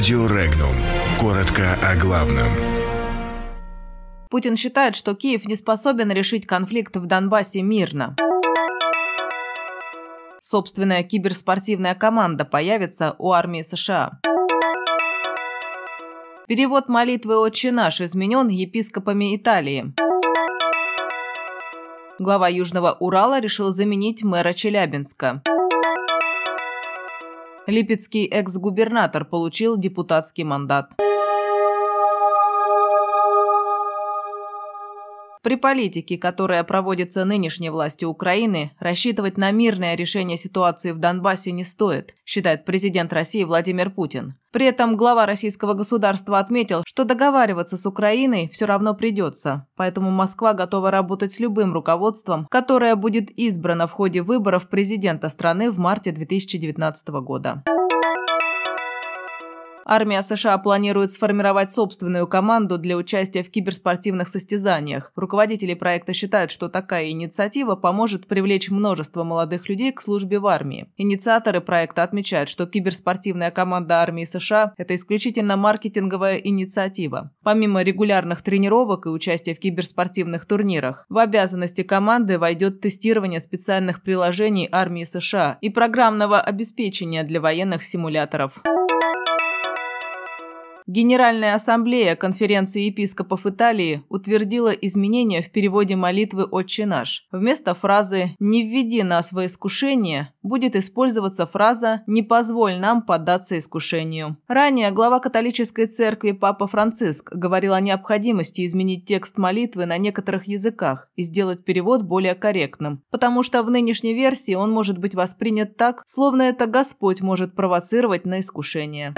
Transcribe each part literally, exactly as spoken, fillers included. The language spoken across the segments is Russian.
Radio Regnum. Коротко о главном. Путин считает, что Киев не способен решить конфликт в Донбассе мирно. Собственная киберспортивная команда появится у армии США. Перевод молитвы «Отче наш» изменен епископами Италии. Глава Южного Урала решил заменить мэра Челябинска. Липецкий экс-губернатор получил депутатский мандат. При политике, которая проводится нынешней властью Украины, рассчитывать на мирное решение ситуации в Донбассе не стоит, считает президент России Владимир Путин. При этом глава российского государства отметил, что договариваться с Украиной все равно придется, поэтому Москва готова работать с любым руководством, которое будет избрано в ходе выборов президента страны в марте две тысячи девятнадцатого года. Армия США планирует сформировать собственную команду для участия в киберспортивных состязаниях. Руководители проекта считают, что такая инициатива поможет привлечь множество молодых людей к службе в армии. Инициаторы проекта отмечают, что киберспортивная команда армии США – это исключительно маркетинговая инициатива. Помимо регулярных тренировок и участия в киберспортивных турнирах, в обязанности команды войдет тестирование специальных приложений армии США и программного обеспечения для военных симуляторов. Генеральная ассамблея конференции епископов Италии утвердила изменения в переводе молитвы «Отче наш». Вместо фразы «Не введи нас во искушение» будет использоваться фраза «Не позволь нам поддаться искушению». Ранее глава католической церкви Папа Франциск говорил о необходимости изменить текст молитвы на некоторых языках и сделать перевод более корректным, потому что в нынешней версии он может быть воспринят так, словно это Господь может провоцировать на искушение.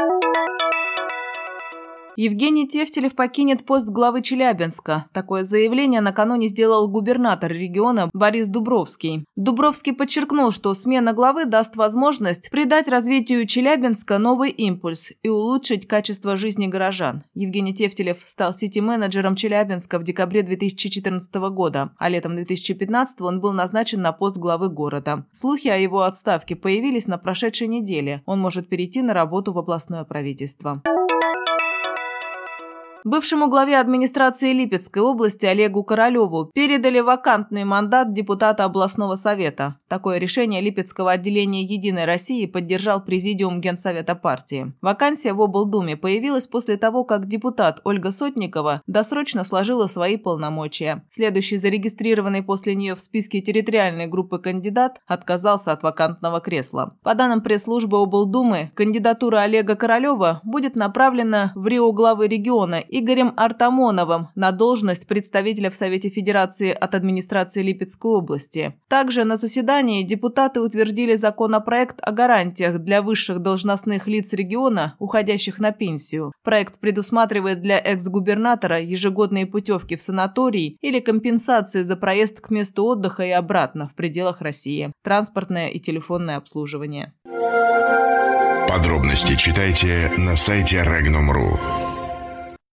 Евгений Тевтелев покинет пост главы Челябинска. Такое заявление накануне сделал губернатор региона Борис Дубровский. Дубровский подчеркнул, что смена главы даст возможность придать развитию Челябинска новый импульс и улучшить качество жизни горожан. Евгений Тевтелев стал сити-менеджером Челябинска в декабре две тысячи четырнадцатого года, а летом две тысячи пятнадцатого он был назначен на пост главы города. Слухи о его отставке появились на прошедшей неделе. Он может перейти на работу в областное правительство. Бывшему главе администрации Липецкой области Олегу Королёву передали вакантный мандат депутата областного совета. Такое решение Липецкого отделения «Единой России» поддержал президиум Генсовета партии. Вакансия в облдуме появилась после того, как депутат Ольга Сотникова досрочно сложила свои полномочия. Следующий зарегистрированный после нее в списке территориальной группы кандидат отказался от вакантного кресла. По данным пресс-службы облдумы, кандидатура Олега Королёва будет направлена в РИО главы региона Игорем Артамоновым на должность представителя в Совете Федерации от администрации Липецкой области. Также на заседании депутаты утвердили законопроект о гарантиях для высших должностных лиц региона, уходящих на пенсию. Проект предусматривает для экс-губернатора ежегодные путевки в санаторий или компенсации за проезд к месту отдыха и обратно в пределах России, транспортное и телефонное обслуживание. Подробности читайте на сайте регнум точка ру.